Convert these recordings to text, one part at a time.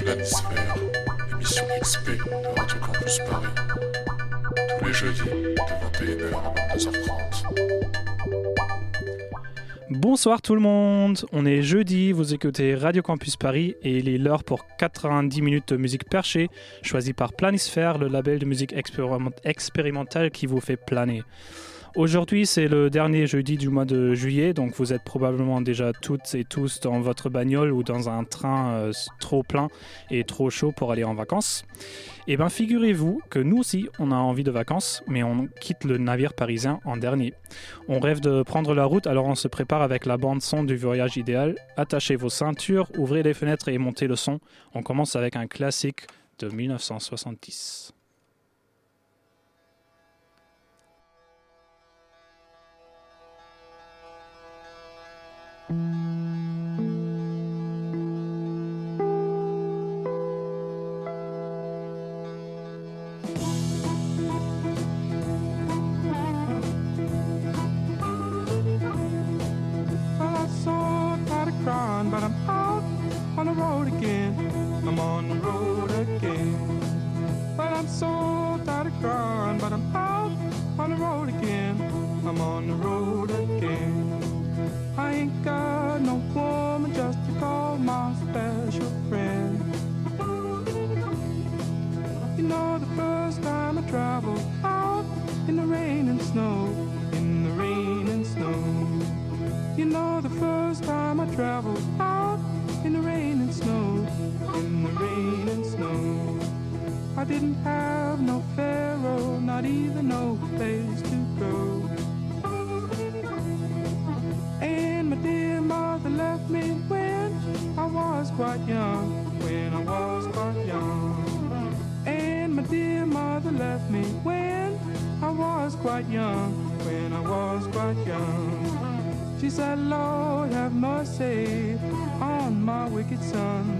Planisphère, émission XP de Radio Campus Paris. Tous les jeudis de 21h à 22h30. Bonsoir tout le monde, on est jeudi, vous écoutez Radio Campus Paris et il est l'heure pour 90 minutes de musique perchée, choisie par Planisphère, le label de musique expérimentale qui vous fait planer. Aujourd'hui, c'est le dernier jeudi du mois de juillet, donc vous êtes probablement déjà toutes et tous dans votre bagnole ou dans un train trop plein et trop chaud pour aller en vacances. Et bien figurez-vous que nous aussi, on a envie de vacances, mais on quitte le navire parisien en dernier. On rêve de prendre la route, alors on se prépare avec la bande-son du voyage idéal. Attachez vos ceintures, ouvrez les fenêtres et montez le son. On commence avec un classique de 1970. I sort of got a crown, but I'm out on the road again. I'm on the road again. But I'm sort of got a crown, but I'm out on the road again. I'm on the road again. I ain't got no woman just to call my special friend. You know, the first time I traveled out in the rain and snow, in the rain and snow. You know, the first time I traveled out in the rain and snow, in the rain and snow. I didn't have no pharaoh, not even no place to go. And my dear mother left me when I was quite young, when I was quite young. And my dear mother left me when I was quite young, when I was quite young. She said, Lord, have mercy on my wicked son.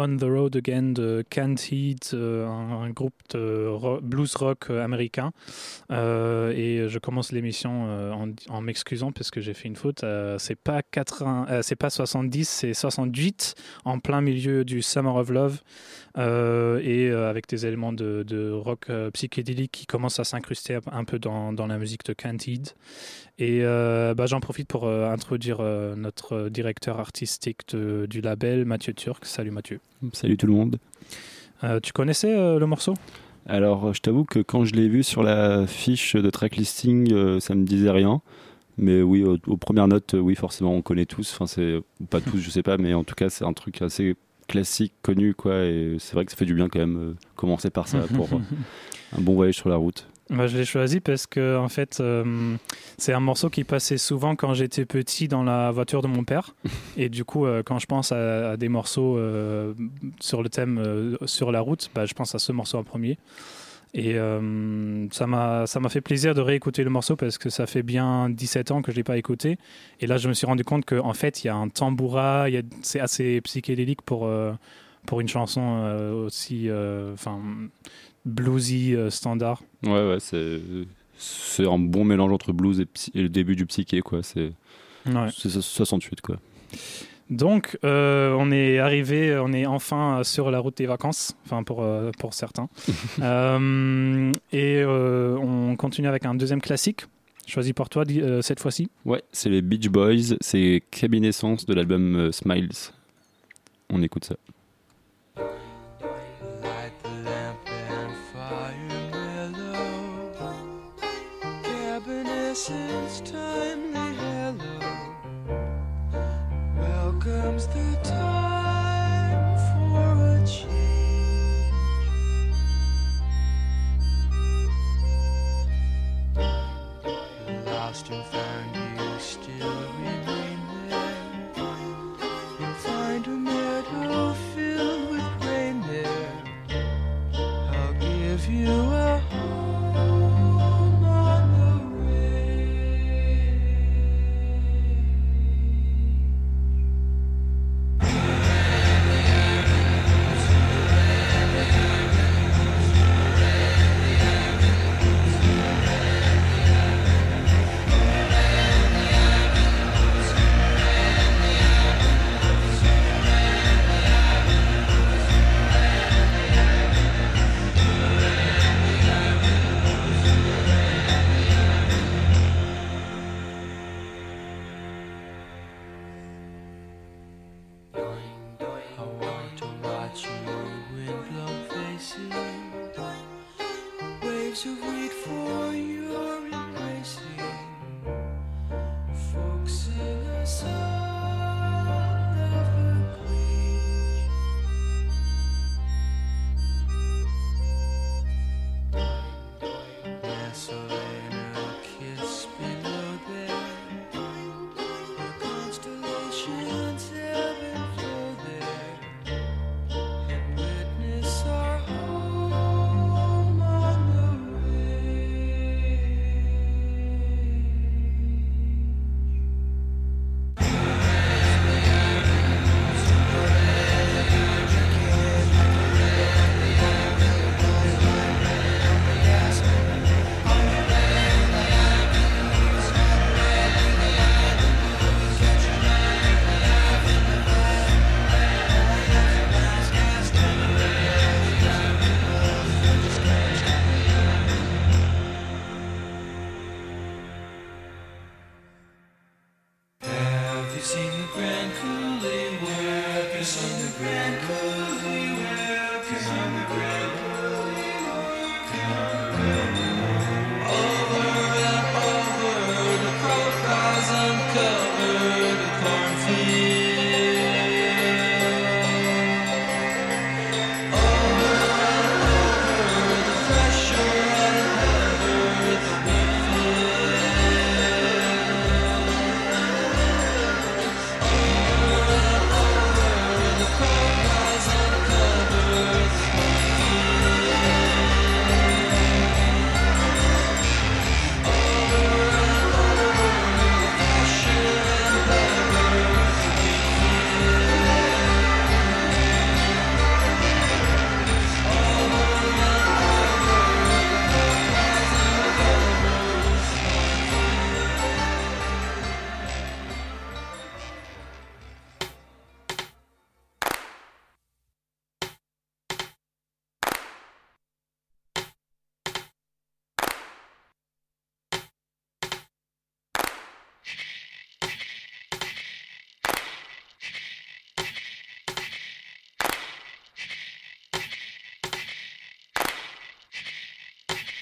On the Road Again de Canned Heat, un groupe de blues rock américain. Et je commence l'émission en m'excusant parce que j'ai fait une faute. C'est pas 70, c'est 68, en plein milieu du Summer of Love. Et avec des éléments de rock psychédélique qui commencent à s'incruster un peu dans la musique de Canned Heat. Et j'en profite pour introduire notre directeur artistique du label, Matthieu Turcq. Salut Matthieu. Salut tout le monde. Tu connaissais le morceau ? Alors, je t'avoue que quand je l'ai vu sur la fiche de tracklisting, ça me disait rien. Mais oui, aux premières notes, oui, forcément, on connaît tous. Enfin, c'est pas tous, je sais pas, mais en tout cas, c'est un truc assez classique, connu, quoi. Et c'est vrai que ça fait du bien quand même commencer par ça pour un bon voyage sur la route. Bah, je l'ai choisi parce que en fait, c'est un morceau qui passait souvent quand j'étais petit dans la voiture de mon père. Et du coup, quand je pense à des morceaux sur le thème sur la route, bah, je pense à ce morceau en premier. Et ça m'a fait plaisir de réécouter le morceau parce que ça fait bien 17 ans que je ne l'ai pas écouté. Et là, je me suis rendu compte qu'en fait, il y a un tambourat, c'est assez psychédélique pour une chanson aussi... bluesy standard. Ouais, c'est un bon mélange entre blues et le début du psyché, quoi. C'est 68, quoi. Donc, on est enfin sur la route des vacances, enfin pour certains. On continue avec un deuxième classique, choisi pour toi cette fois-ci. Ouais, c'est les Beach Boys, c'est Cabinescence de l'album Smiles. On écoute ça. Since timely hello welcomes the time for a change. Lost and found, you still remain there. You'll find a meadow filled with rain there. I'll give you a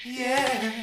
yeah.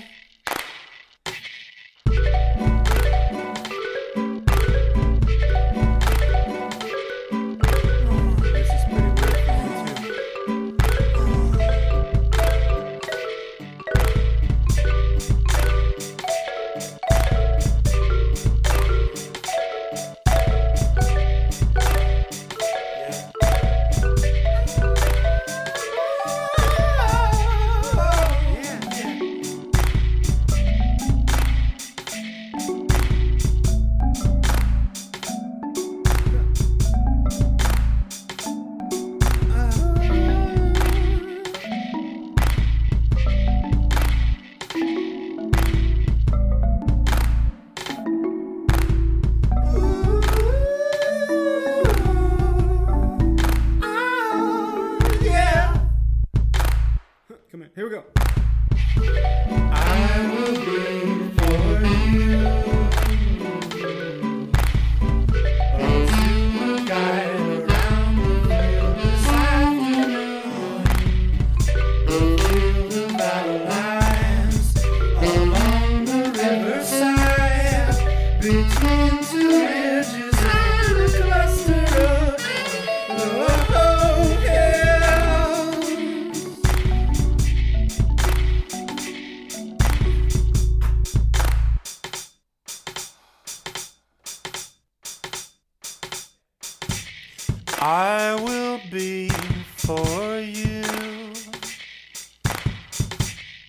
I will be for you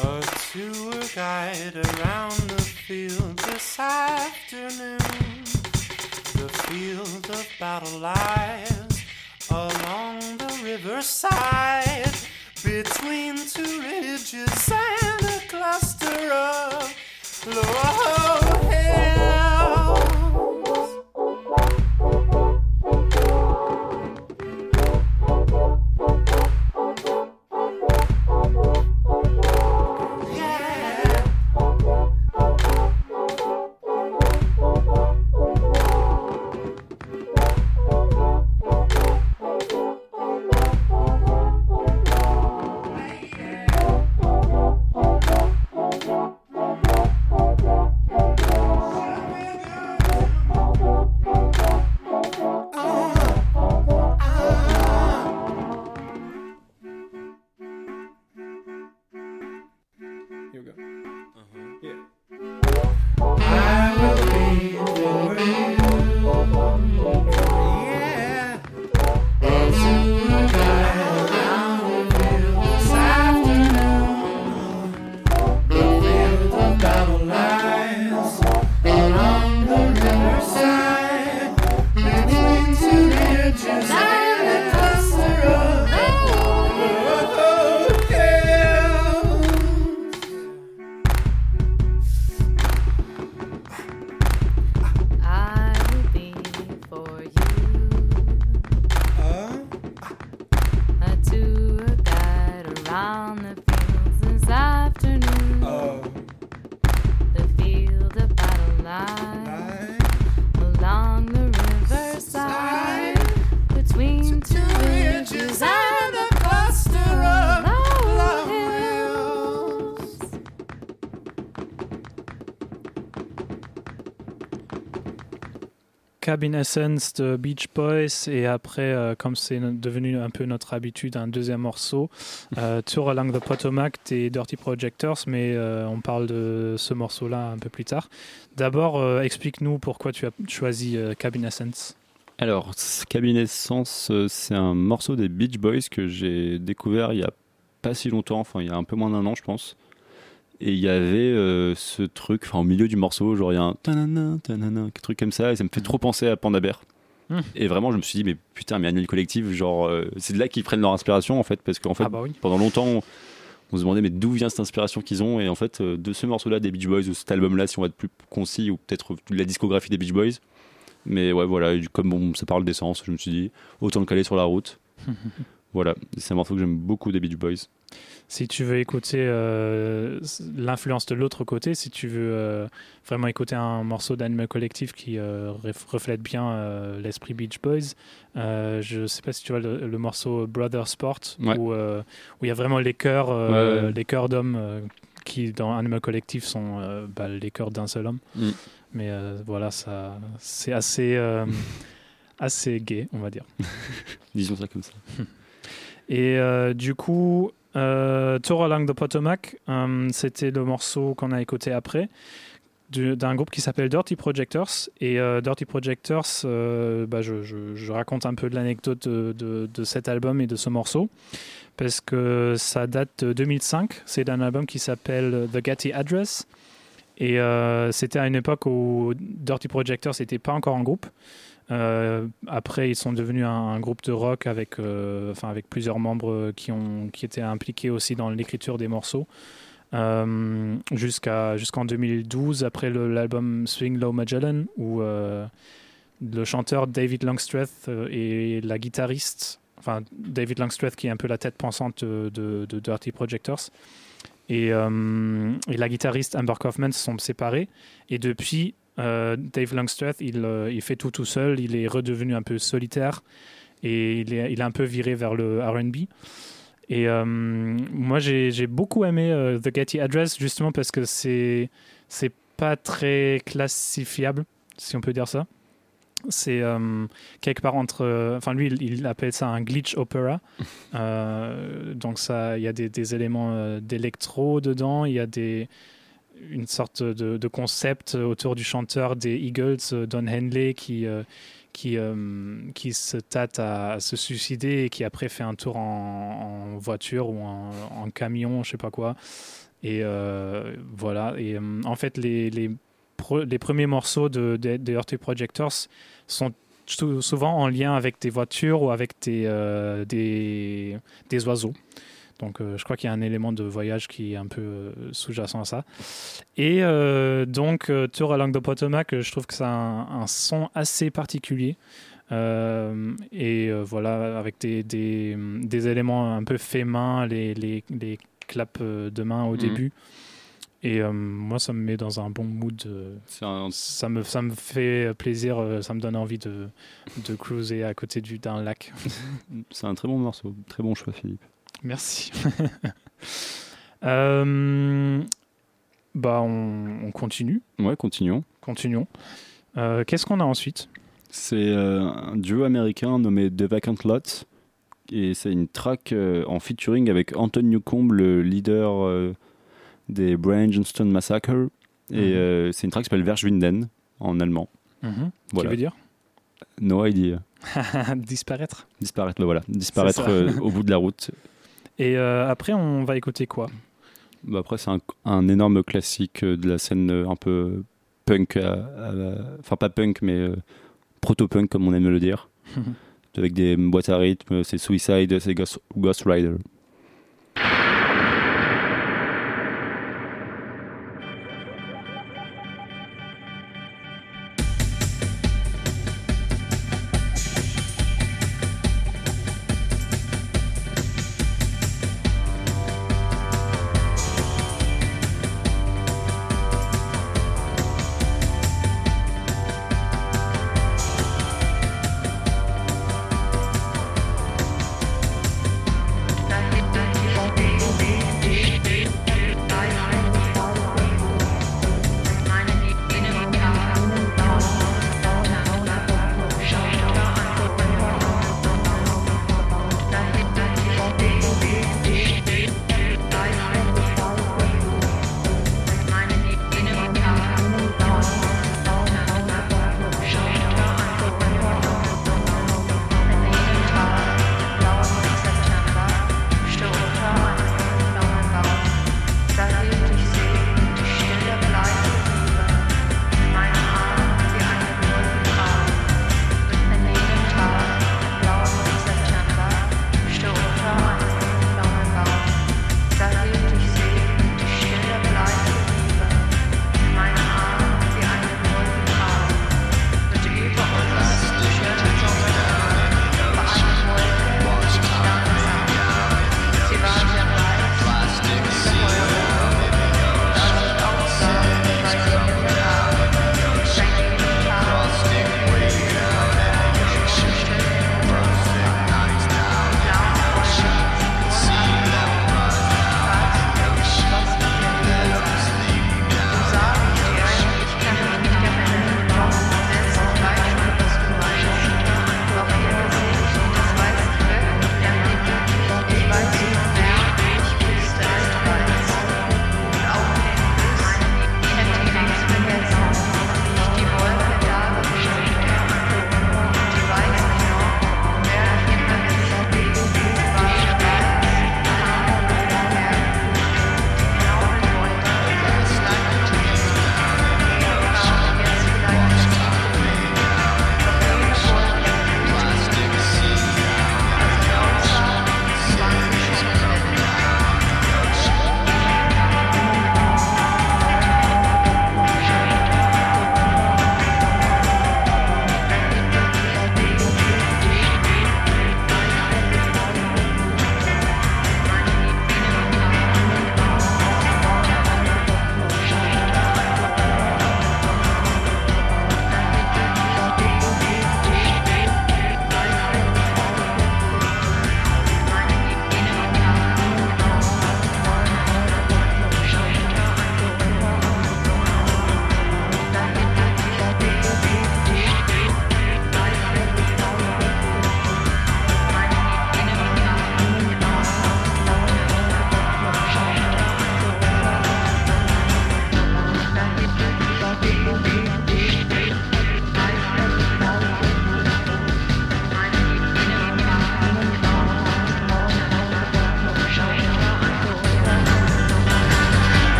a tour guide around the field this afternoon. The field of battle lies along the riverside between two ridges and a cluster of low hills. In Essence de Beach Boys, et après, comme c'est devenu un peu notre habitude, un deuxième morceau, Tour Along the Potomac des Dirty Projectors, mais on parle de ce morceau-là un peu plus tard. D'abord, explique-nous pourquoi tu as choisi Cab in Essence. Alors, Cab in Essence, c'est un morceau des Beach Boys que j'ai découvert il n'y a pas si longtemps, enfin il y a un peu moins d'1 an je pense. Et il y avait ce truc, enfin au milieu du morceau, genre il y a un tanana, tanana, truc comme ça, et ça me fait trop penser à Panda Bear. Et vraiment, je me suis dit, mais putain, mais Animal Collective, genre, c'est de là qu'ils prennent leur inspiration en fait, parce qu'en fait, ah bah oui, pendant longtemps, on se demandait, mais d'où vient cette inspiration qu'ils ont, et en fait, de ce morceau-là, des Beach Boys, de cet album-là, si on va être plus concis, ou peut-être la discographie des Beach Boys. Mais ouais, voilà, comme bon, ça parle d'essence, je me suis dit, autant le caler sur la route. Voilà, c'est un morceau que j'aime beaucoup des Beach Boys. Si tu veux écouter l'influence de l'autre côté, si tu veux vraiment écouter un morceau d'Animal Collective qui reflète bien l'esprit Beach Boys, je sais pas si tu vois le morceau Brother Sport, ouais, où il y a vraiment les chœurs ouais, les chœurs d'hommes qui dans Animal Collective sont les chœurs d'un seul homme. Mais voilà, ça c'est assez gay, on va dire. Disons ça comme ça. Et du coup, Tour Along the Potomac, c'était le morceau qu'on a écouté après, d'un groupe qui s'appelle Dirty Projectors. Et Dirty Projectors, je raconte un peu de l'anecdote de cet album et de ce morceau, parce que ça date de 2005. C'est d'un album qui s'appelle The Getty Address. Et c'était à une époque où Dirty Projectors n'était pas encore en groupe. Après, ils sont devenus un groupe de rock avec plusieurs membres qui étaient impliqués aussi dans l'écriture des morceaux jusqu'en 2012, après l'album Swing Low Magellan, où le chanteur David Longstreth et la guitariste, enfin David Longstreth qui est un peu la tête pensante de Dirty Projectors, et la guitariste Amber Kaufman se sont séparés, et depuis Dave Longstreth il fait tout seul, il est redevenu un peu solitaire et il a un peu viré vers le R&B. Et moi j'ai beaucoup aimé The Getty Address, justement parce que c'est pas très classifiable, si on peut dire ça. C'est quelque part entre... Enfin, lui, il appelle ça un glitch opera. Donc, il y a des éléments d'électro dedans. Il y a une sorte de concept autour du chanteur des Eagles, Don Henley, qui qui se tâte à se suicider et qui après fait un tour en voiture ou en camion, je sais pas quoi. Et voilà. Et en fait, les premiers morceaux de Dirty Projectors sont souvent en lien avec des voitures ou avec des oiseaux. Donc je crois qu'il y a un élément de voyage qui est un peu sous-jacent à ça. Et donc Tour Along the Potomac, je trouve que ça a un son assez particulier. Voilà, avec des éléments un peu faits main, les claps de main au début. Et moi, ça me met dans un bon mood. Ça me fait plaisir. Ça me donne envie de cruiser à côté d'un lac. C'est un très bon morceau. Très bon choix, Philippe. Merci. On continue. Ouais, continuons. Qu'est-ce qu'on a ensuite ? C'est un duo américain nommé The Vacant Lots. Et c'est une track en featuring avec Anton Newcombe, le leader des Brian Johnston Massacre. Et c'est une track qui s'appelle Verschwinden en allemand. Voilà. Qui veut dire ? No idea. Disparaître, voilà. Disparaître au bout de la route. Et après, on va écouter quoi ? Après, c'est un énorme classique de la scène un peu punk. Enfin, pas punk, mais proto-punk, comme on aime le dire. Avec des boîtes à rythme, c'est Suicide, c'est Ghost Rider.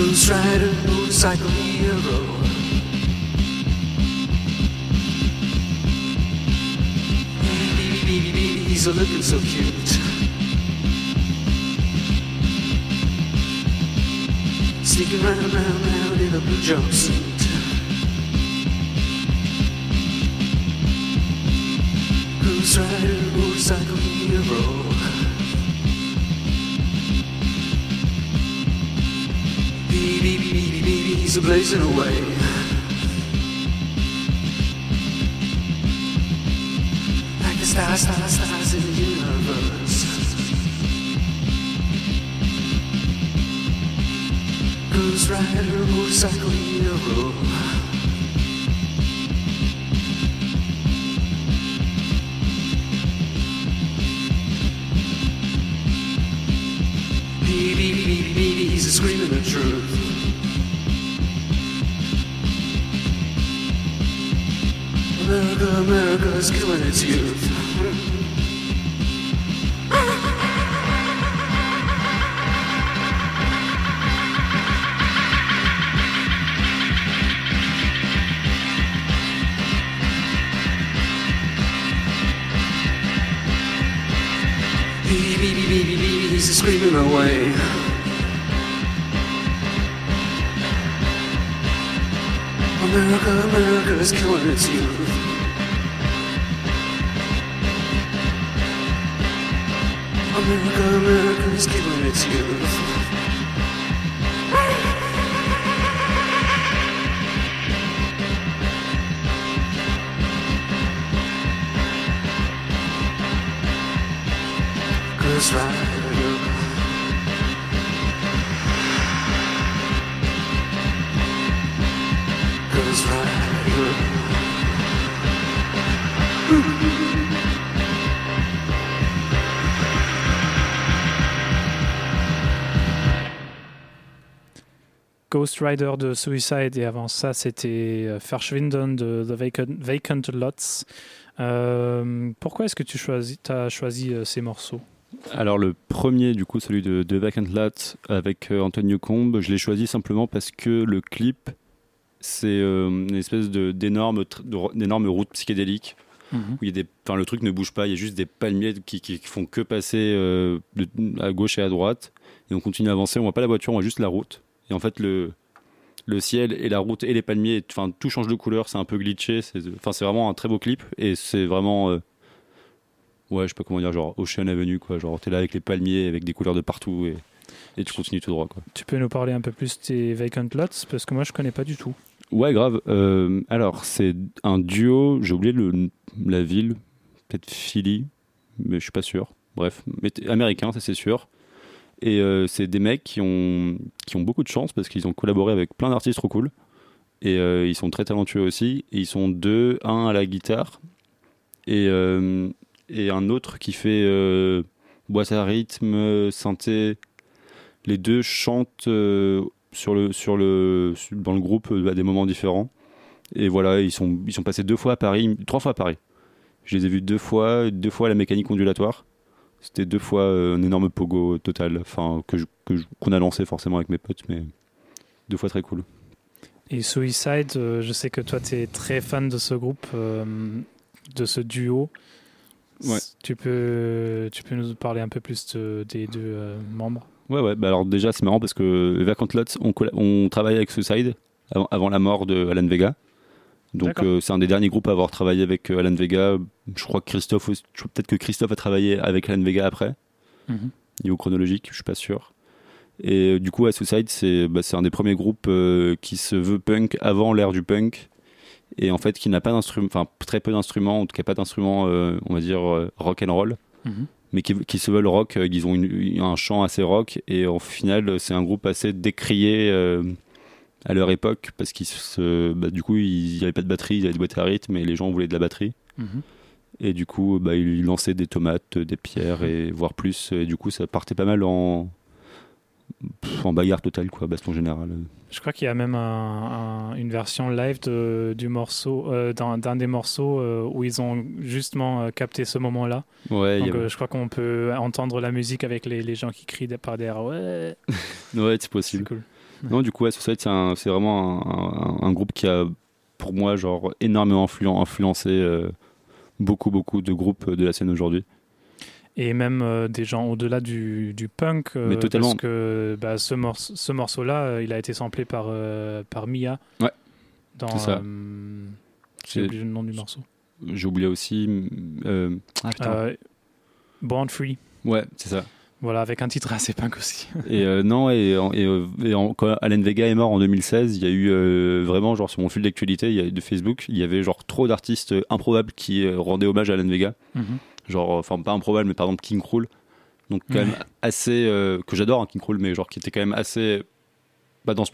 Ghost Rider, motorcycle hero. Baby, baby, baby, he's a looking so cute. Sneaking round, round, round in a blue jumpsuit. Ghost Rider, motorcycle hero. Baby, baby, baby, he's a blazing away. Like the stars, stars, stars in the universe. Ghost Rider, motorcycle hero. Baby, baby, baby, he's a screaming the truth. America, America's killing its youth. Baby, baby, baby, baby, he's a screaming away. America, America's killing its youth. America, America's killing its youth. Ghost Rider. Ghost Rider. Ghost Rider de Suicide, et avant ça c'était Verschwinden de The Vacant Lots. Pourquoi est-ce que tu as choisi ces morceaux? Alors le premier, du coup, celui de The Vacant Lots avec Anton Newcombe, je l'ai choisi simplement parce que le clip, c'est une espèce d'énorme route psychédélique, où il y a le truc ne bouge pas, il y a juste des palmiers qui font que passer à gauche et à droite, et on continue à avancer, on voit pas la voiture, on voit juste la route, et en fait le ciel et la route et les palmiers, tout change de couleur, c'est un peu glitché, c'est vraiment un très beau clip, et c'est vraiment... ouais, je sais pas comment dire, genre Ocean Avenue, quoi. Genre, t'es là avec les palmiers, avec des couleurs de partout et tu continues tout droit, quoi. Tu peux nous parler un peu plus des Vacant Lots, parce que moi, je connais pas du tout. Ouais, grave. Alors, c'est un duo, j'ai oublié la ville, peut-être Philly, mais je suis pas sûr. Bref, mais américain, ça c'est sûr. Et c'est des mecs qui ont beaucoup de chance, parce qu'ils ont collaboré avec plein d'artistes trop cool. Et ils sont très talentueux aussi. Et ils sont deux, un à la guitare. Et un autre qui fait boîte à rythme, synthé. Les deux chantent dans le groupe à des moments différents. Et voilà, ils sont passés 3 fois à Paris. Je les ai vus 2 fois à la mécanique ondulatoire. C'était 2 fois un énorme pogo total, enfin qu'on a lancé forcément avec mes potes, mais 2 fois très cool. Et Suicide, je sais que toi t'es très fan de ce groupe, de ce duo. Ouais. Tu peux nous parler un peu plus des deux membres? Ouais, bah alors déjà c'est marrant parce que Vacant Lots, on travaille avec Suicide avant la mort de Alan Vega. Donc c'est un des derniers groupes à avoir travaillé avec Alan Vega. Je crois que Christophe a travaillé avec Alan Vega après. Niveau chronologique, je suis pas sûr. Et du coup à Suicide, c'est un des premiers groupes qui se veut punk avant l'ère du punk. Et en fait, qui n'a pas d'instrument, enfin très peu d'instruments, en tout cas pas d'instruments, on va dire rock and roll, mais qui se veulent rock. Ils ont un chant assez rock, et au final, c'est un groupe assez décrié à leur époque parce qu'ils du coup, il n'y avait pas de batterie, il y avait des boîtes à rythme, mais les gens voulaient de la batterie. Et du coup, ils lançaient des tomates, des pierres, et voire plus. Et du coup, ça partait pas mal en bagarre totale, quoi, baston général. Je crois qu'il y a même une version live du morceau, d'un des morceaux où ils ont justement capté ce moment-là. Ouais, donc je crois qu'on peut entendre la musique avec les gens qui crient par derrière. Ouais, c'est possible. C'est cool. Non, du coup, ouais, Suicide, c'est vraiment un groupe qui a, pour moi, genre, énormément influencé beaucoup de groupes de la scène aujourd'hui. Et même des gens au-delà du punk, parce que ce morceau-là, il a été samplé par Mia. Ouais, dans, c'est ça. J'ai oublié le nom du morceau. J'ai oublié aussi... Born Free. Ouais, c'est ça. Voilà, avec un titre assez punk aussi. Quand Alan Vega est mort en 2016, il y a eu vraiment, genre, sur mon fil d'actualité de Facebook, il y avait genre trop d'artistes improbables qui rendaient hommage à Alan Vega. Mm-hmm. Genre, enfin, pas improbable, mais par exemple King Krul. Donc, quand même assez. Que j'adore, hein, King Krul, mais genre qui était quand même assez. Pas dans ce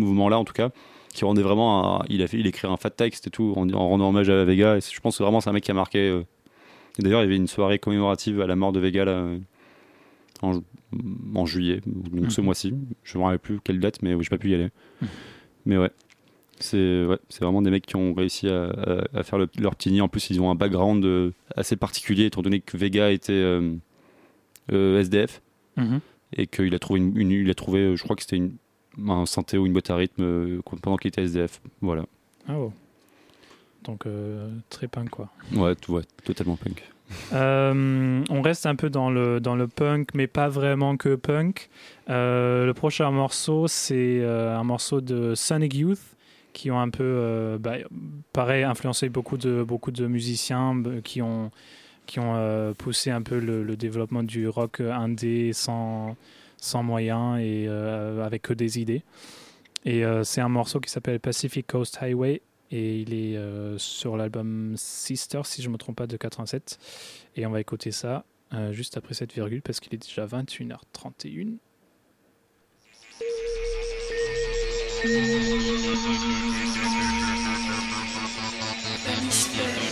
mouvement-là, en tout cas. Qui rendait vraiment. Il écrit un fat text et tout, en rendant hommage à Vega. Et je pense que vraiment, c'est un mec qui a marqué. Et d'ailleurs, il y avait une soirée commémorative à la mort de Vega, là, en juillet, donc ce mois-ci. Je ne me rappelle plus quelle date, mais j'ai pas pu y aller. Mais ouais. C'est vraiment des mecs qui ont réussi à faire leur petit nid. En plus, ils ont un background assez particulier, étant donné que Vega était SDF et qu'il a trouvé, je crois que c'était un synthé ou une boîte à rythme pendant qu'il était SDF. Voilà. Ah ouais. Donc très punk, quoi. Ouais, totalement punk. On reste un peu dans le punk, mais pas vraiment que punk. Le prochain morceau, c'est un morceau de Sonic Youth, qui ont un peu, pareil, influencé beaucoup de musiciens qui ont poussé un peu le développement du rock indé sans moyens et avec que des idées. Et c'est un morceau qui s'appelle Pacific Coast Highway, et il est sur l'album Sister, si je ne me trompe pas, de 87. Et on va écouter ça juste après cette virgule, parce qu'il est déjà 21h31. Let's go for a ride somewhere.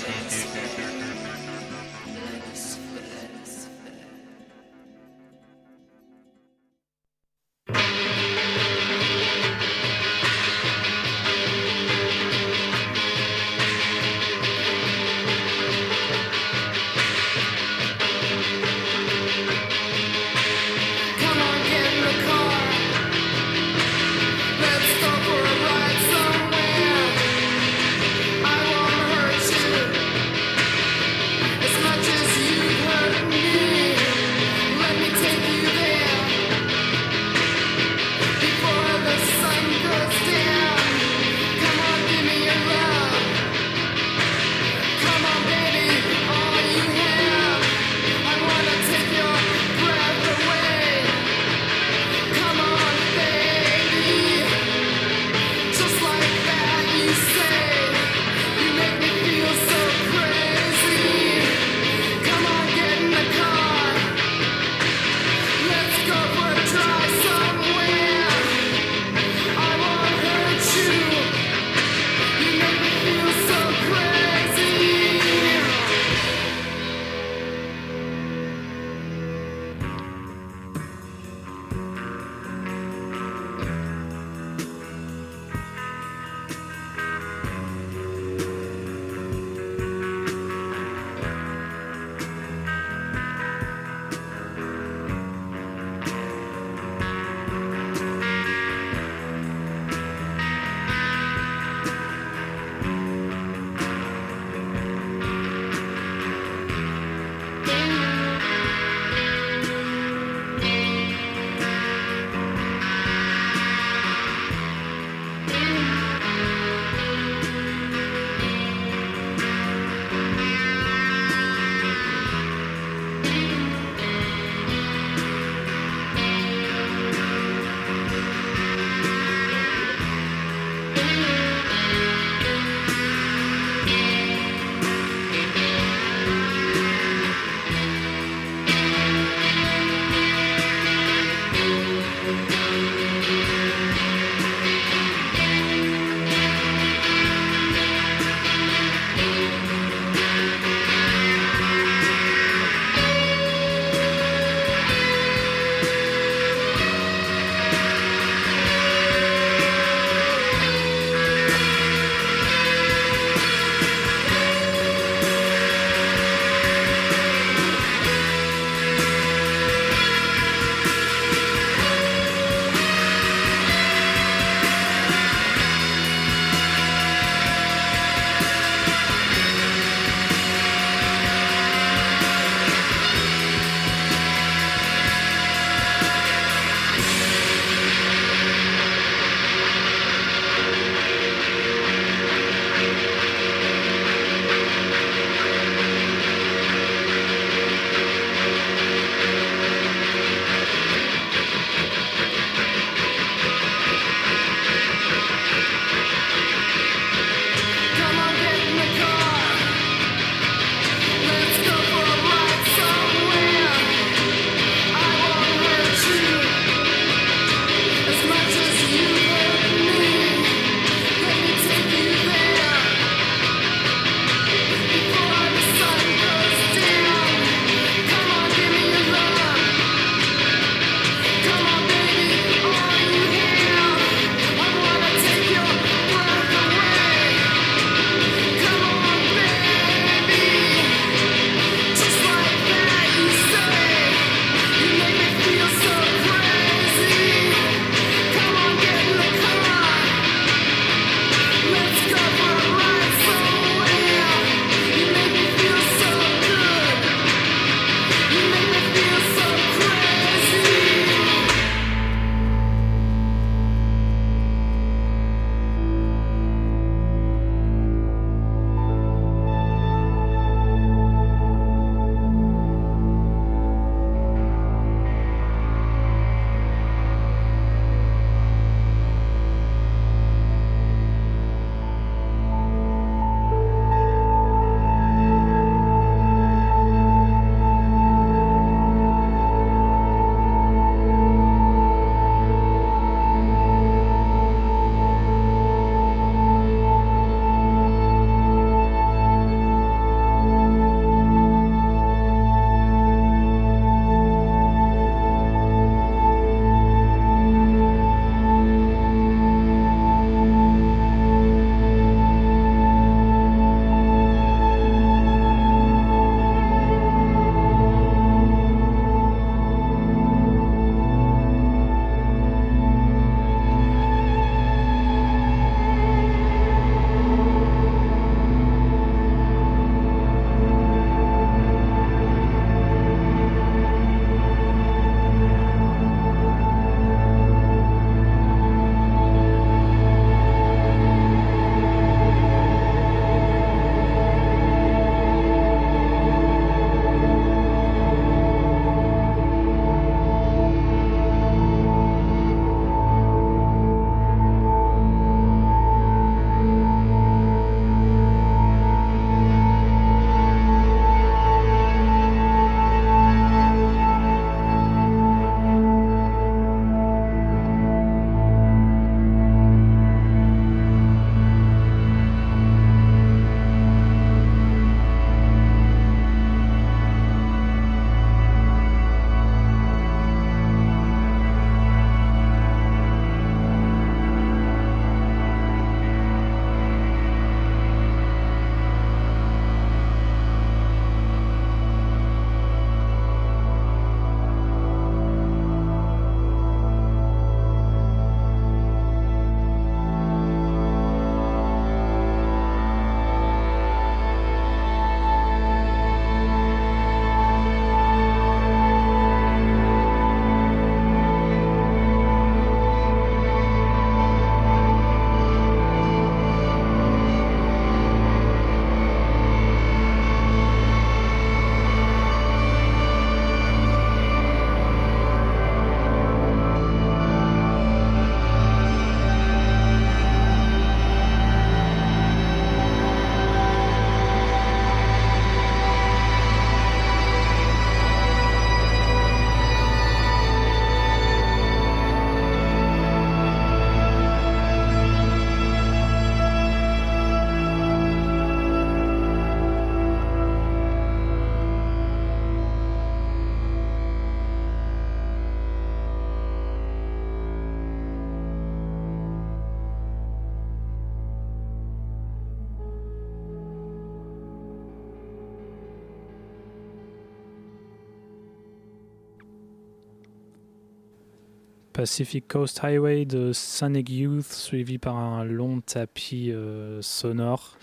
Pacific Coast Highway de Sonic Youth, suivi par un long tapis sonore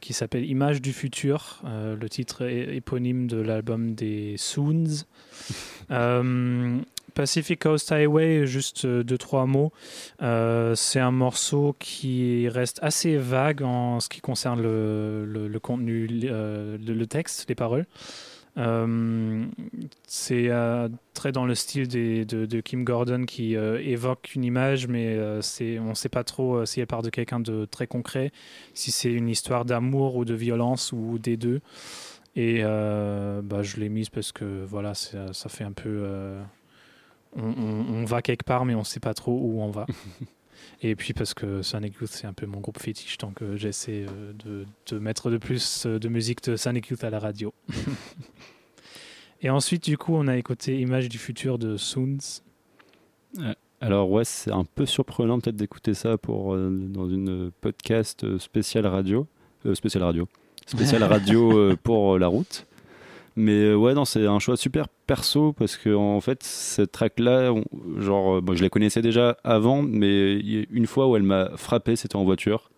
qui s'appelle Images du futur, le titre éponyme de l'album des Suuns. Pacific Coast Highway, juste 2-3 mots, c'est un morceau qui reste assez vague en ce qui concerne le contenu, le texte, les paroles. C'est très dans le style de Kim Gordon qui évoque une image, mais on ne sait pas trop si elle part de quelqu'un de très concret, si c'est une histoire d'amour ou de violence ou des deux. Et je l'ai mise parce que voilà, ça fait un peu... on va quelque part, mais on ne sait pas trop où on va. Et puis parce que Sonic Youth, c'est un peu mon groupe fétiche, donc j'essaie de mettre de plus de musique de Sonic Youth à la radio. Et ensuite, du coup, on a écouté Images du futur de Suuns. Alors ouais, c'est un peu surprenant peut-être d'écouter ça dans une podcast spéciale radio. Spéciale radio pour la route. Mais ouais, non, c'est un choix super perso parce que en fait, cette track-là, je la connaissais déjà avant, mais une fois où elle m'a frappé, c'était en voiture.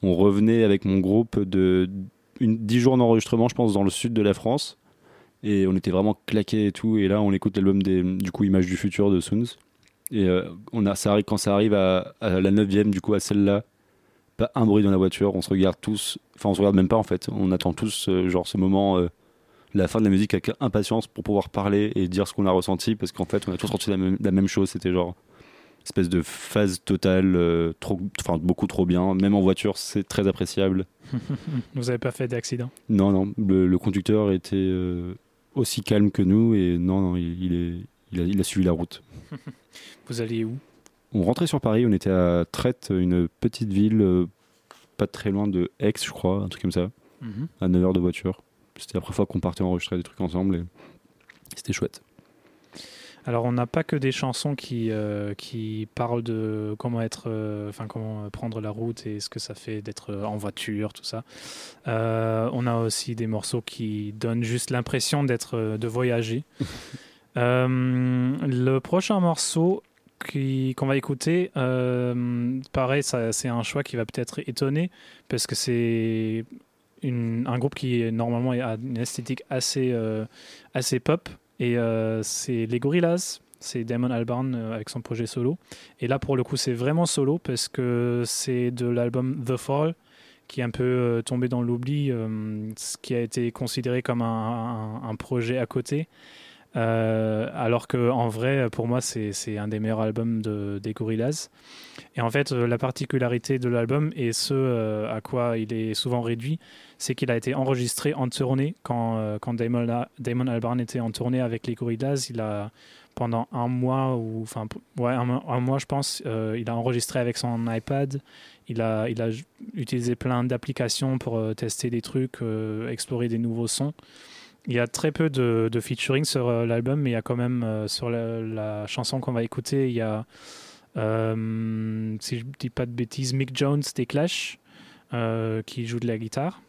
On revenait avec mon groupe de 10 jours d'enregistrement, je pense, dans le sud de la France. Et on était vraiment claqués et tout. Et là, on écoute l'album Images du futur de Suuns. Et quand ça arrive à la 9e, du coup, à celle-là, pas un bruit dans la voiture. On se regarde tous, enfin, on se regarde même pas en fait. On attend tous, ce moment. La fin de la musique avec impatience pour pouvoir parler et dire ce qu'on a ressenti, parce qu'en fait on a tous ressenti la même chose. C'était espèce de phase totale, beaucoup trop bien, même en voiture c'est très appréciable. Vous avez pas fait d'accident? Non, le conducteur était aussi calme que nous et non, il a suivi la route. Vous alliez où? On rentrait sur Paris, on était à Trette, une petite ville pas très loin de Aix je crois, un truc comme ça, à 9h de voiture. C'était la première fois qu'on partait enregistrer des trucs ensemble et c'était chouette. Alors on n'a pas que des chansons qui parlent de comment prendre la route et ce que ça fait d'être en voiture, tout ça. On a aussi des morceaux qui donnent juste l'impression de voyager. Le prochain morceau qu'on va écouter, pareil, ça, c'est un choix qui va peut-être étonner parce que c'est... Un groupe qui normalement a une esthétique assez pop, et c'est les Gorillaz, c'est Damon Albarn avec son projet solo, et là pour le coup c'est vraiment solo parce que c'est de l'album The Fall qui est un peu tombé dans l'oubli, ce qui a été considéré comme un projet à côté, alors qu'en vrai pour moi c'est un des meilleurs albums des Gorillaz. Et en fait, la particularité de l'album, et ce à quoi il est souvent réduit, c'est qu'il a été enregistré en tournée. Quand Damon Albarn était en tournée avec les Gorillaz, il a, pendant un mois je pense, il a enregistré avec son iPad. Il a utilisé plein d'applications pour tester des trucs, explorer des nouveaux sons. Il y a très peu de featuring sur l'album, mais il y a quand même, sur la chanson qu'on va écouter, il y a... si je dis pas de bêtises, Mick Jones des Clash qui joue de la guitare,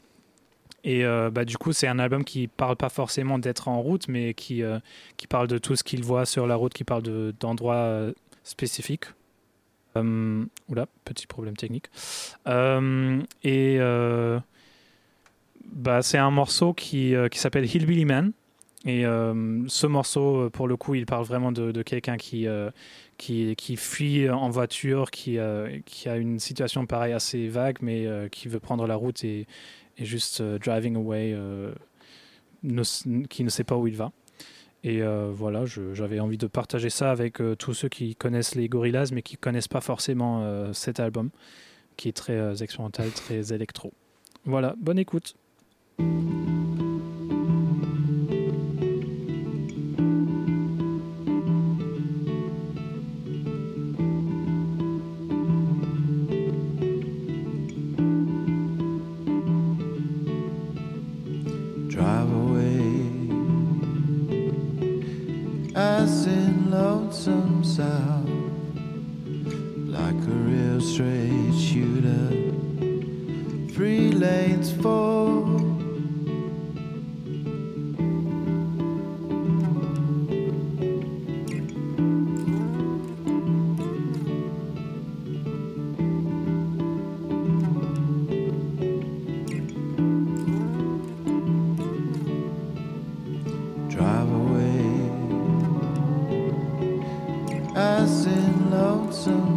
et du coup c'est un album qui parle pas forcément d'être en route, mais qui parle de tout ce qu'il voit sur la route, qui parle d'endroits spécifiques. Petit problème technique. C'est un morceau qui s'appelle Hillbilly Man. Et ce morceau, pour le coup, il parle vraiment de quelqu'un qui fuit en voiture, qui a une situation pareille assez vague, mais qui veut prendre la route et juste driving away, qui ne sait pas où il va. Et voilà, j'avais envie de partager ça avec tous ceux qui connaissent les Gorillaz, mais qui ne connaissent pas forcément cet album, qui est très expérimental, très électro. Voilà, bonne écoute. Lonesome sound, like a real straight shooter, 3 lanes 4.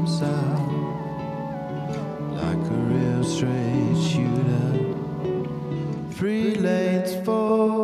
himself like a real straight shooter. 3 lanes 4.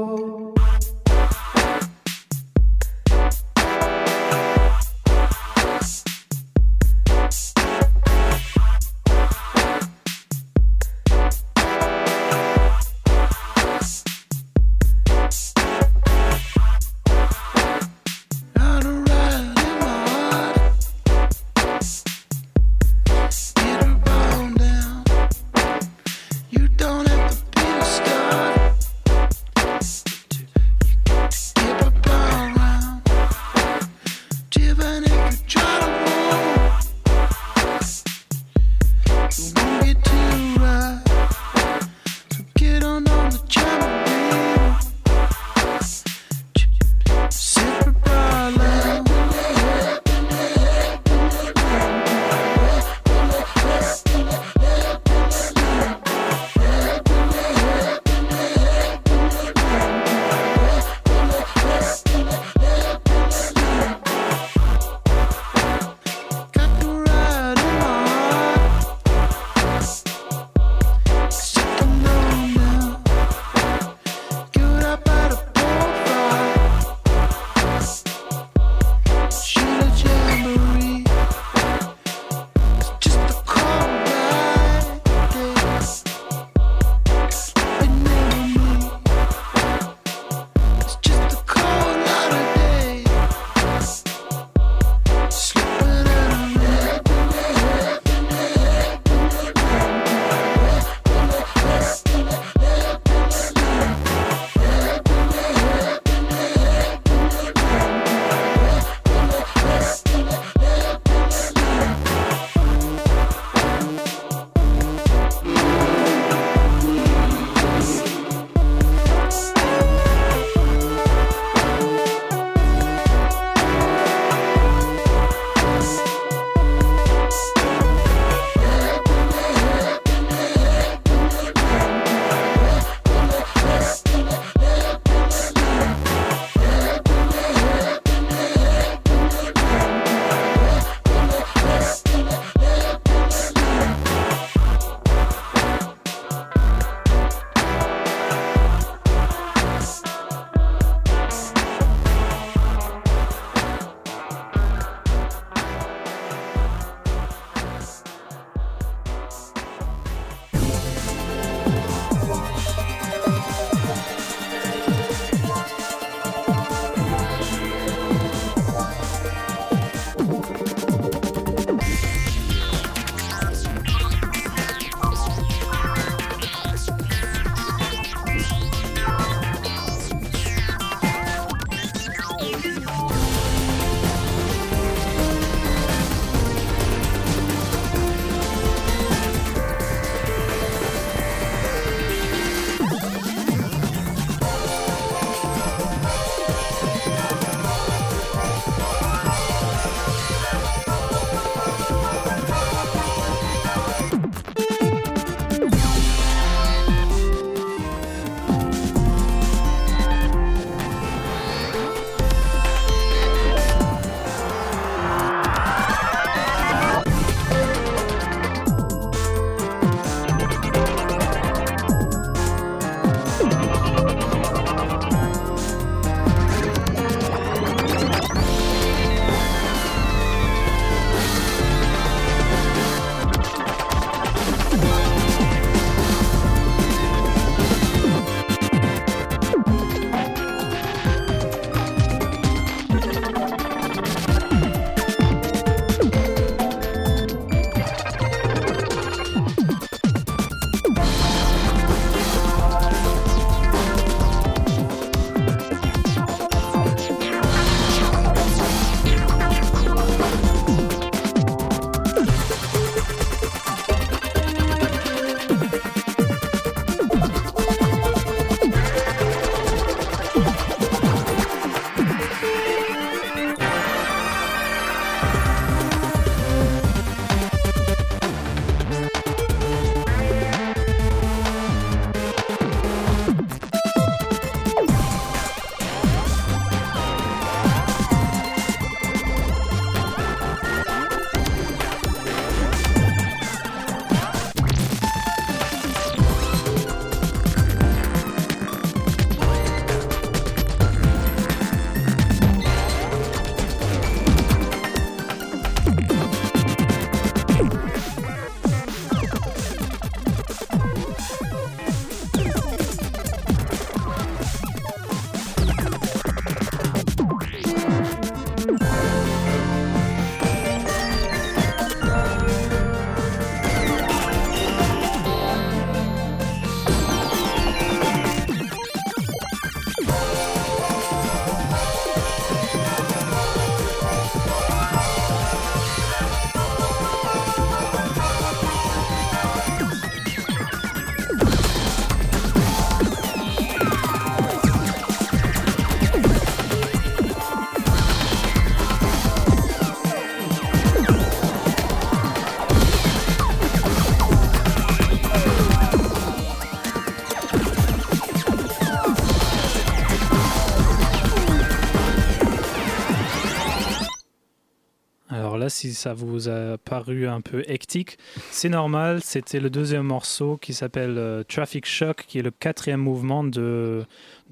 si ça vous a paru un peu hectique. C'est normal, c'était le deuxième morceau qui s'appelle Traffic Shock, qui est le quatrième mouvement de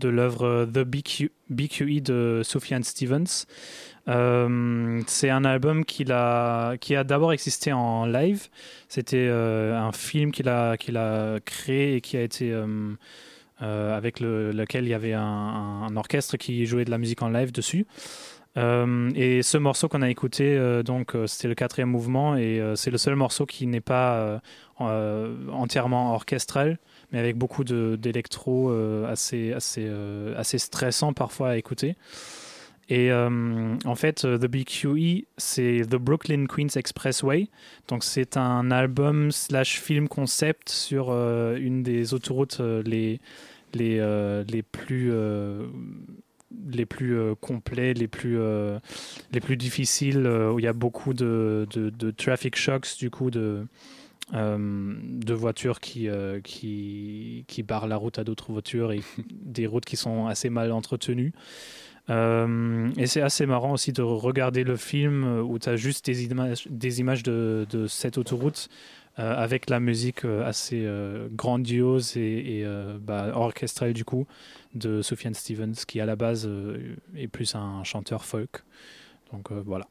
l'œuvre The BQE de Sufjan Stevens. C'est un album qui a d'abord existé en live. C'était un film qu'il a créé et qui a été... avec lequel il y avait un orchestre qui jouait de la musique en live dessus. Et ce morceau qu'on a écouté, donc, c'était le quatrième mouvement, et c'est le seul morceau qui n'est pas entièrement orchestral, mais avec beaucoup d'électro assez stressant parfois à écouter. Et en fait, The BQE, c'est The Brooklyn Queens Expressway. Donc, c'est un album / film concept sur une des autoroutes les plus complets, les plus difficiles, où il y a beaucoup de traffic shocks, du coup, de voitures qui barrent la route à d'autres voitures, et des routes qui sont assez mal entretenues. Et c'est assez marrant aussi de regarder le film où tu as juste des images de cette autoroute avec la musique assez grandiose et orchestrale, du coup, de Sufjan Stevens, qui à la base est plus un chanteur folk. Donc voilà.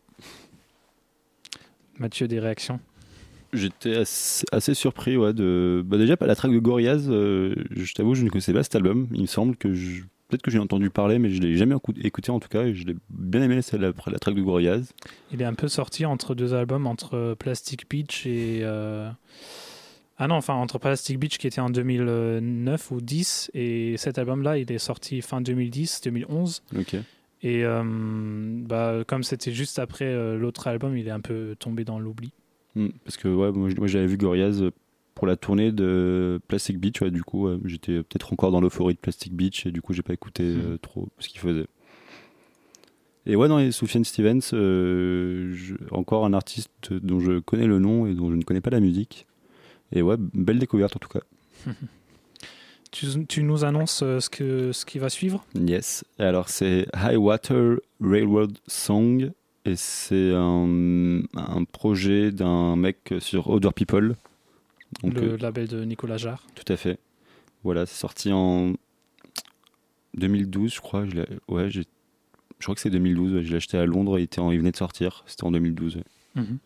Mathieu, des réactions? J'étais assez surpris, ouais, déjà la track de Gorillaz, je t'avoue, je ne connaissais pas cet album. Il me semble que peut-être que j'ai entendu parler, mais je ne l'ai jamais écouté en tout cas. Et je l'ai bien aimé, c'est la track de Gorillaz. Il est un peu sorti entre deux albums, entre Plastic Beach et... entre Plastic Beach qui était en 2009 ou 10, et cet album-là, il est sorti fin 2010, 2011. Ok. Et comme c'était juste après l'autre album, il est un peu tombé dans l'oubli. Parce que ouais, moi j'avais vu Gorillaz... pour la tournée de Plastic Beach, ouais, du coup, j'étais peut-être encore dans l'euphorie de Plastic Beach et du coup, j'ai pas écouté trop ce qu'il faisait. Et ouais, non, et Sufjan Stevens, encore un artiste dont je connais le nom et dont je ne connais pas la musique. Et ouais, belle découverte en tout cas. Tu nous annonces ce qui va suivre ? Yes, alors c'est High Water Railroad Song, et c'est un projet d'un mec sur Other People. Donc, le label de Nicolas Jarre. Tout à fait. Voilà, c'est sorti en 2012, je crois. Je crois que c'est 2012. Ouais. Je l'ai acheté à Londres et il venait de sortir. C'était en 2012. Ouais. Mm-hmm.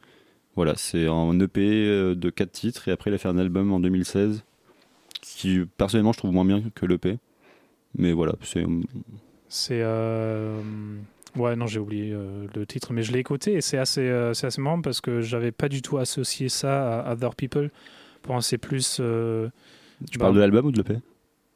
Voilà, c'est un EP de 4 titres. Et après, il a fait un album en 2016 qui, personnellement, je trouve moins bien que l'EP. Mais voilà, c'est... Ouais, non, j'ai oublié le titre, mais je l'ai écouté et c'est assez marrant parce que j'avais pas du tout associé ça à Other People. Pour en c'est plus... tu parles de l'album ou de l'EP ?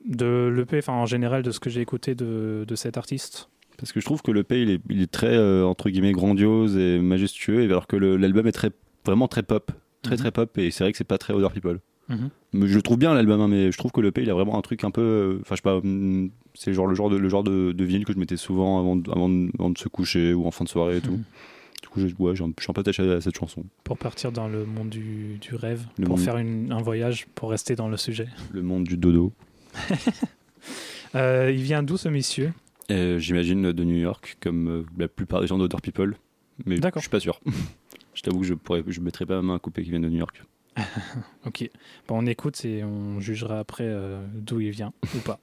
De l'EP, en général, de ce que j'ai écouté de cet artiste. Parce que je trouve que l'EP, il est très, entre guillemets, grandiose et majestueux, alors que l'album est vraiment très pop. Très, très pop, et c'est vrai que c'est pas très Other People. Mm-hmm. Mais je trouve bien l'album, hein, mais je trouve que l'EP, il a vraiment un truc un peu... Enfin, je sais pas... C'est le genre de vinyle que je mettais souvent avant de se coucher ou en fin de soirée et tout. Du coup, je suis un peu attaché à cette chanson. Pour partir dans le monde du rêve, faire un voyage, pour rester dans le sujet. Le monde du dodo. Il vient d'où ce monsieur ? J'imagine de New York, comme la plupart des gens d'Other People. Mais d'accord. Je suis pas sûr. Je t'avoue que je mettrai pas ma main à couper qui vient de New York. Ok. Bon, on écoute et on jugera après d'où il vient ou pas.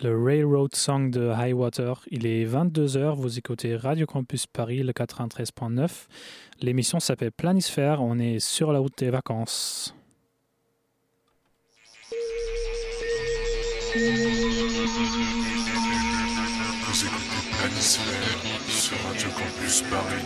le Railroad Song de High Water. Il est 22h, vous écoutez Radio Campus Paris, le 93.9. L'émission s'appelle Planisphère, on est sur la route des vacances. Vous écoutez Planisphère sur Radio Campus Paris.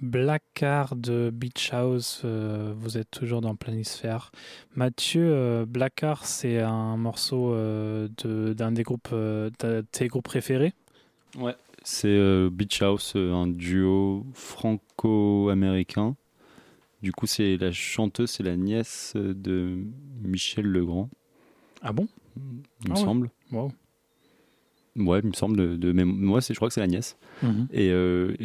Blackheart de Beach House, vous êtes toujours dans Planisphère. Mathieu, Blackheart, c'est un morceau d'un des groupes, tes groupes préférés? Ouais, c'est Beach House, un duo franco-américain. Du coup, c'est la chanteuse, c'est la nièce de Michel Legrand. Ah bon? Il me semble. Wow. Ouais, il me semble, mais moi, je crois que c'est la nièce. Mm-hmm.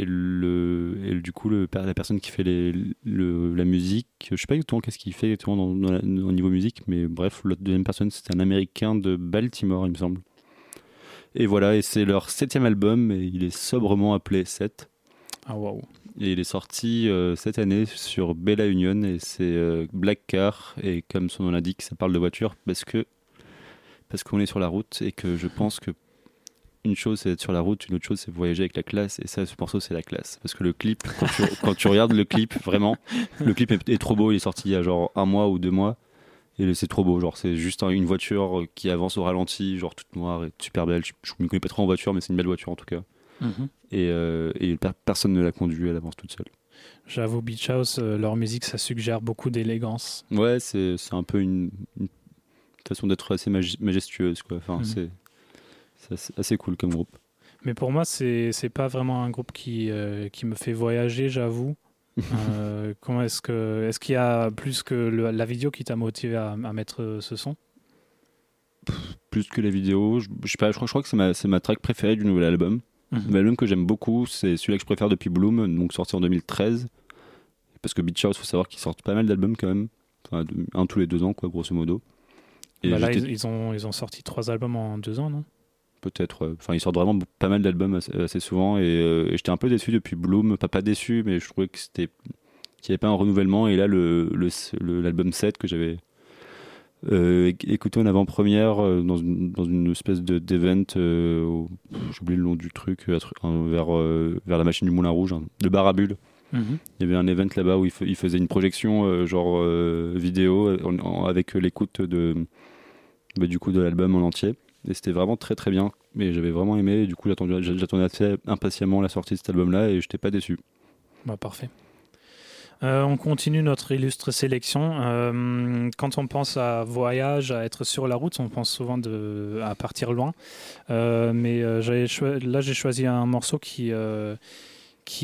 Et du coup, la personne qui fait la musique, je sais pas exactement qu'est-ce qu'il fait exactement au niveau musique, mais bref, la deuxième personne, c'était un Américain de Baltimore, il me semble. Et voilà, et c'est leur 7e album, et il est sobrement appelé 7. Ah, waouh! Et il est sorti cette année sur Bella Union, et c'est Blackheart, et comme son nom l'indique, ça parle de voiture, parce qu'on est sur la route, et que je pense que une chose c'est être sur la route, une autre chose c'est voyager avec la classe, et ça, ce morceau, c'est la classe. Parce que le clip, quand tu regardes le clip, vraiment, le clip est trop beau, il est sorti il y a genre 1 mois ou 2 mois, et c'est trop beau, genre c'est juste une voiture qui avance au ralenti, genre toute noire, et super belle. Je ne me connais pas trop en voiture, mais c'est une belle voiture en tout cas. Mmh. Et personne ne la conduit, elle avance toute seule. J'avoue, Beach House, leur musique, ça suggère beaucoup d'élégance. Ouais, c'est un peu une façon d'être assez majestueuse, quoi. Enfin, c'est assez cool comme groupe. Mais pour moi, c'est pas vraiment un groupe qui me fait voyager, j'avoue. Est-ce qu'il y a plus que la vidéo qui t'a motivé à mettre ce son? Plus que la vidéo, je sais pas, je crois que c'est ma track préférée du nouvel album. Mmh. L'album que j'aime beaucoup, c'est celui que je préfère depuis Bloom, donc sorti en 2013. Parce que Beach House, il faut savoir qu'ils sortent pas mal d'albums quand même. Enfin, un tous les 2 ans, quoi, grosso modo. Et là, ils ont sorti 3 albums en 2 ans, non? Peut-être, ouais. Enfin, ils sortent vraiment pas mal d'albums assez souvent. Et j'étais un peu déçu depuis Bloom. Pas déçu, mais je trouvais qu'il n'y avait pas un renouvellement. Et là, l'album 7 que j'avais écouté en avant-première dans une espèce d'event, j'oublie le nom du truc, vers la machine du Moulin Rouge, le bar à bulles. Mm-hmm. Il y avait un event là-bas où ils faisaient une projection vidéo avec l'écoute de l'album en entier. Et c'était vraiment très très bien, mais j'avais vraiment aimé, et du coup j'attendais assez impatiemment la sortie de cet album-là, et j'étais pas déçu. Bah, parfait. On continue notre illustre sélection. Quand on pense à voyage, à être sur la route, on pense souvent à partir loin. J'ai choisi un morceau qui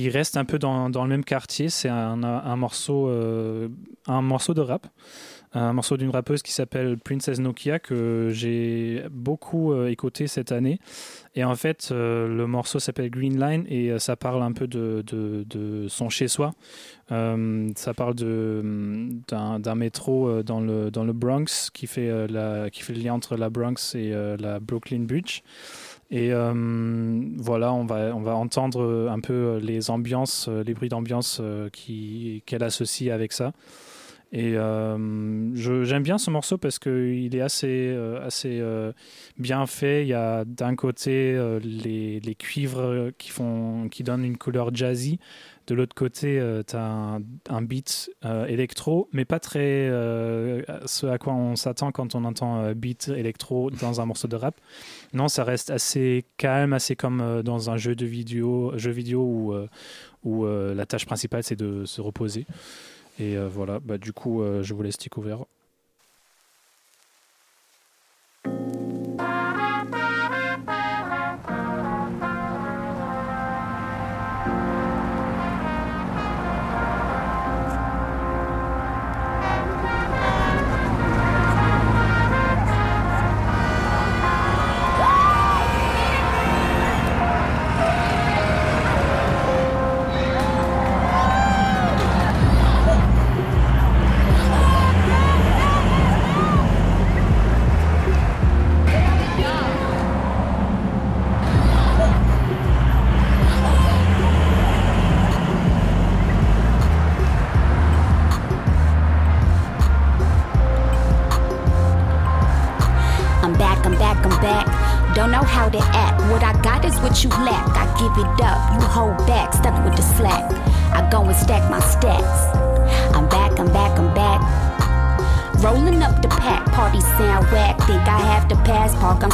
reste un peu dans le même quartier. C'est un morceau de rap. Un morceau d'une rappeuse qui s'appelle Princess Nokia, que j'ai beaucoup écouté cette année. Et en fait, le morceau s'appelle Green Line, et ça parle un peu de son chez-soi. Ça parle d'un métro dans le Bronx qui fait le lien entre la Bronx et la Brooklyn Beach. Et voilà, on va entendre un peu les ambiances, les bruits d'ambiance qu'elle associe avec ça. Et j'aime bien ce morceau parce qu'il est assez bien fait. Il y a d'un côté les cuivres qui donnent une couleur jazzy. De l'autre côté, tu as un beat électro, mais pas très ce à quoi on s'attend quand on entend beat électro dans un morceau de rap. Non, ça reste assez calme, assez comme dans un jeu vidéo où la tâche principale, c'est de se reposer. Et voilà, bah du coup, je vous laisse découvrir.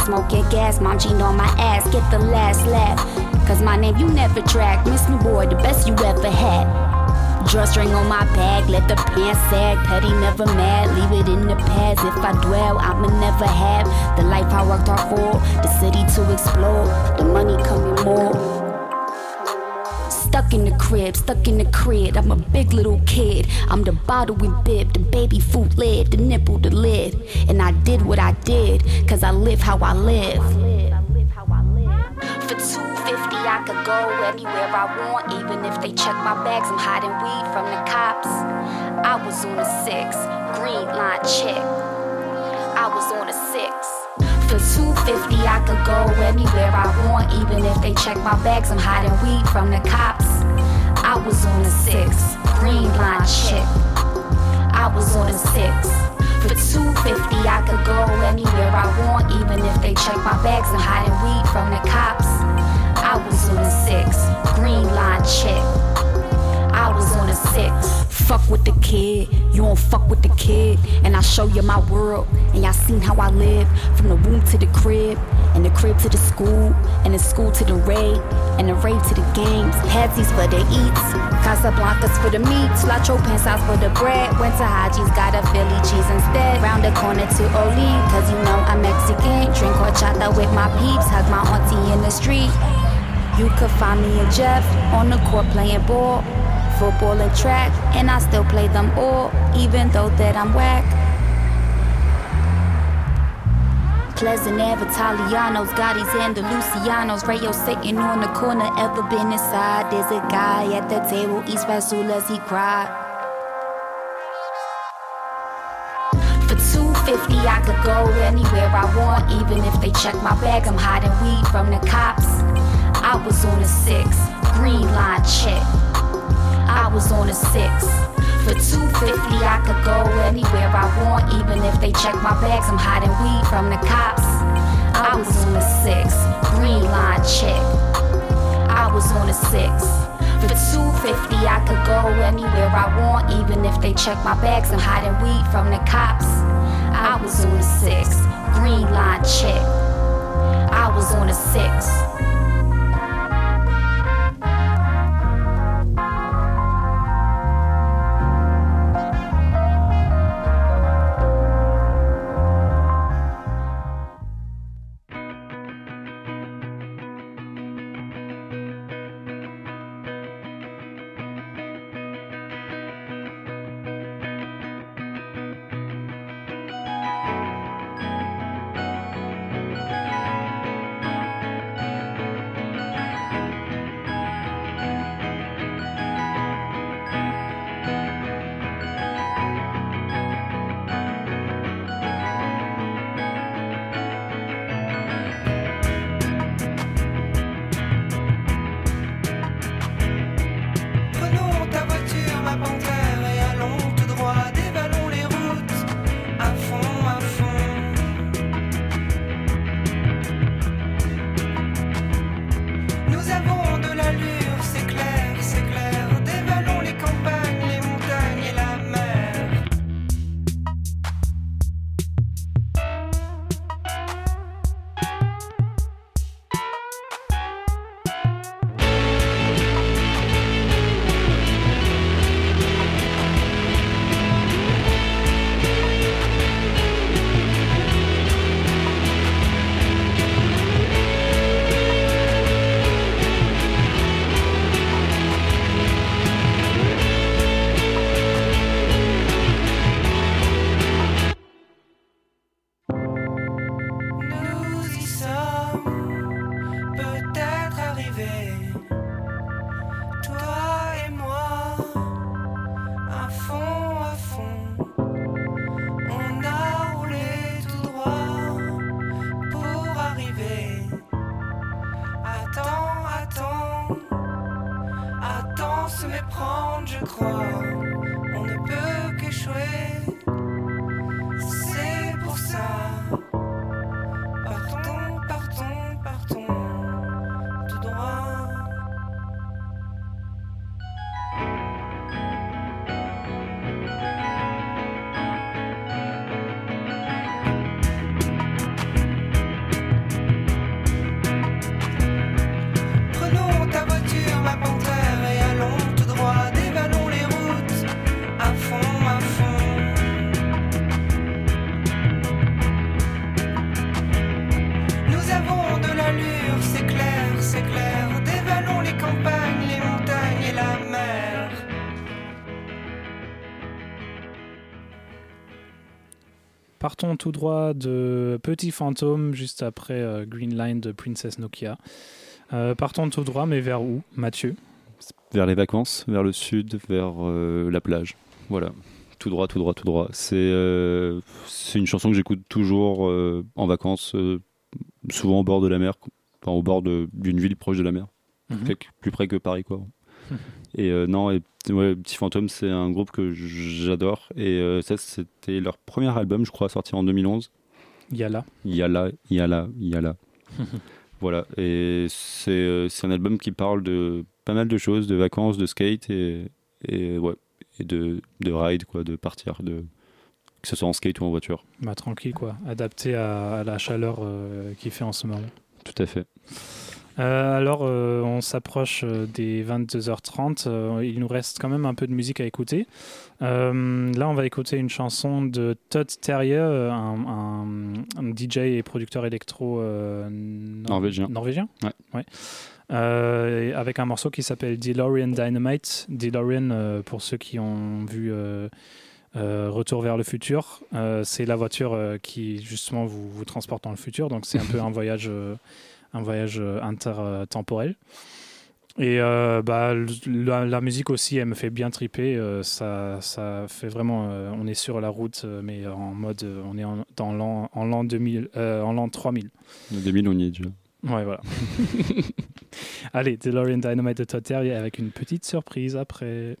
Smoking gas, munching on my ass, get the last laugh. Cause my name you never tracked, Miss New Boy, the best you ever had. Drawstring on my bag, let the pants sag, petty never mad, leave it in the past. If I dwell, I'ma never have the life I worked hard for, the city to explore, the money coming more. Stuck in the crib, I'm a big little kid. I'm the bottle and bib, the baby food lid, the nipple, the lid. And I did what I did, cause I live how I live. for $2.50, I could go anywhere I want. Even if they check my bags, I'm hiding weed from the cops. I was on a 6, Green Line chick. I was on a 6. For $2.50, I could go anywhere I want. Even if they check my bags, I'm hiding weed from the cops. I was on a 6, Green Line chick. I was on a 6. For $2.50, I could go anywhere I want. Even if they check my bags, I'm hiding weed from the cops. I was on a 6, Green Line chick. I was on a 6. Fuck with the kid, you don't fuck with the kid. And I show you my world, and y'all seen how I live. From the womb to the crib, and the crib to the school, and the school to the raid, and the raid to the games. Hazies for the eats, Casablancas for the meats, La Tropensa's for the bread. Went to Haji's, got a Philly cheese instead. Round the corner to Olive, cause you know I'm Mexican. Drink horchata with my peeps, hug my auntie in the street. You could find me and Jeff on the court playing ball, football and track, and I still play them all, even though that I'm whack. Pleasant Ave, Italianos, Gotti's and the Lucianos. Radio sitting on the corner, ever been inside? There's a guy at the table, eats Fasulas, he cried. For $2.50, I could go anywhere I want. Even if they check my bag, I'm hiding weed from the cops. I was on a 6, Green Line check. I was on a 6. For $2.50, I could go anywhere I want. Even if they check my bags, I'm hiding weed from the cops. I was on a 6, Green Line check. I was on a 6. For $2.50, I could go anywhere I want. Even if they check my bags, I'm hiding weed from the cops. I was on a 6, Green Line check. I was on a 6. Partons tout droit de Petit Fantôme, juste après Green Line de Princess Nokia. Partant tout droit, mais vers où, Mathieu ? Vers les vacances, vers le sud, vers la plage. Voilà, tout droit, tout droit, tout droit. C'est une chanson que j'écoute toujours en vacances, souvent au bord de la mer, enfin au bord d'une ville proche de la mer, plus près que Paris, quoi. Et Petit Fantôme, c'est un groupe que j'adore. Et ça, c'était leur premier album, je crois, sorti en 2011. Yala. Voilà, et c'est un album qui parle de pas mal de choses, de vacances, de skate et de ride, quoi, de partir, que ce soit en skate ou en voiture. Bah, tranquille, quoi, adapté à la chaleur qu'il fait en ce moment. Tout à fait. Alors, on s'approche des 22h30, il nous reste quand même un peu de musique à écouter. Là, on va écouter une chanson de Todd Terje, un DJ et producteur électro norvégien. Ouais. Avec un morceau qui s'appelle Delorean Dynamite. Delorean, pour ceux qui ont vu Retour vers le futur, c'est la voiture qui justement vous transporte dans le futur, donc c'est un peu un voyage... un voyage intertemporel. Et la musique aussi, elle me fait bien triper. Ça fait vraiment... on est sur la route, mais en mode... on est dans l'an 2000, en l'an 3000. En 2000, on y est déjà. Ouais, voilà. Allez, DeLorean Dynamite de Todd Terje avec une petite surprise après...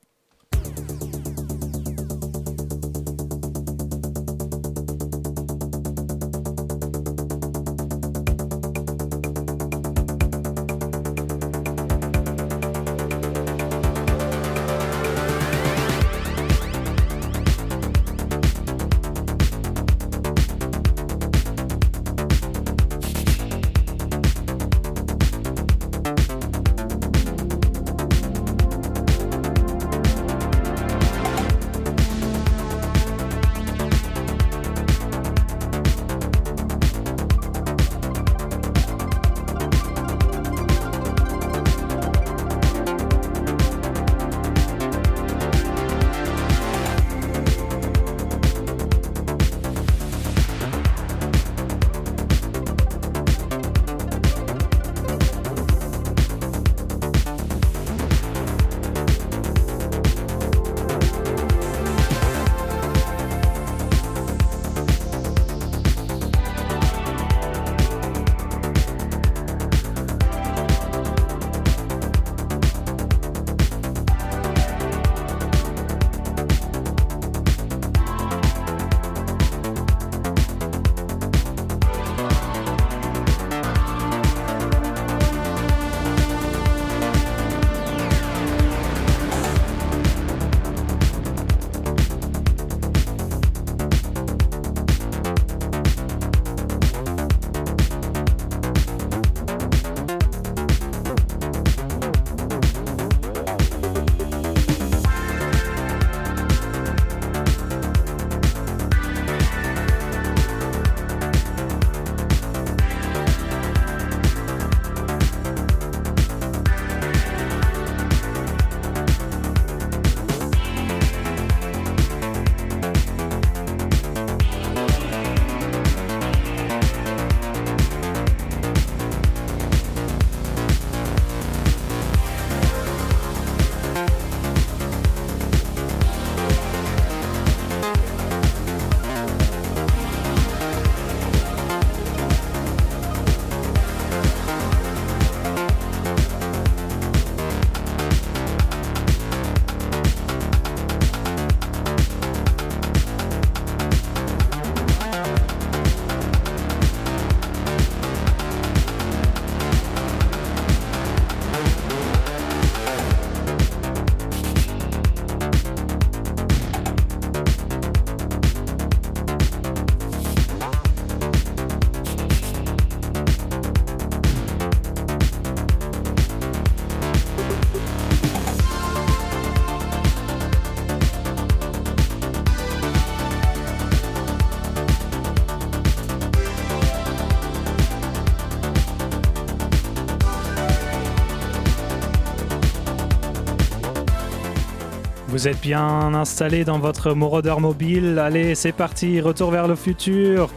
Vous êtes bien installés dans votre maraudeur mobile. Allez, c'est parti, retour vers le futur.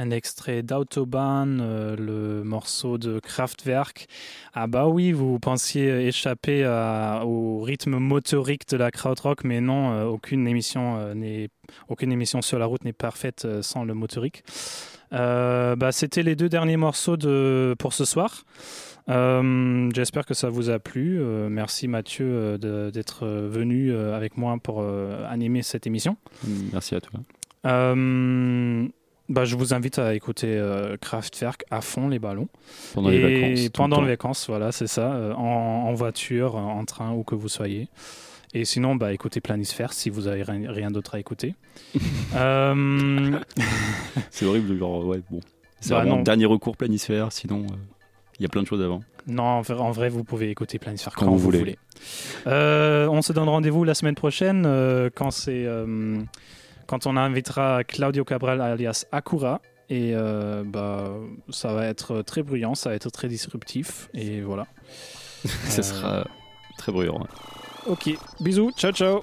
un extrait d'Autobahn, le morceau de Kraftwerk. Ah bah oui, vous pensiez échapper au rythme motorique de la krautrock, mais non, aucune émission sur la route n'est parfaite sans le motorique. C'était les deux derniers morceaux pour ce soir. J'espère que ça vous a plu. Merci Matthieu d'être venu avec moi pour animer cette émission. Merci à toi. Je vous invite à écouter Kraftwerk à fond, les ballons. Pendant les vacances, voilà, c'est ça. En voiture, en train, où que vous soyez. Et sinon, écoutez Planisphère si vous n'avez rien d'autre à écouter. C'est horrible, genre, ouais, bon. C'est vraiment le dernier recours Planisphère, sinon... Il y a plein de choses avant. Non, en vrai, vous pouvez écouter Planisphère quand vous voulez. On se donne rendez-vous la semaine prochaine quand on invitera Claudio Cabral alias Akura. Et ça va être très bruyant, ça va être très disruptif. Et voilà. Ça sera très bruyant. Ok, bisous, ciao ciao.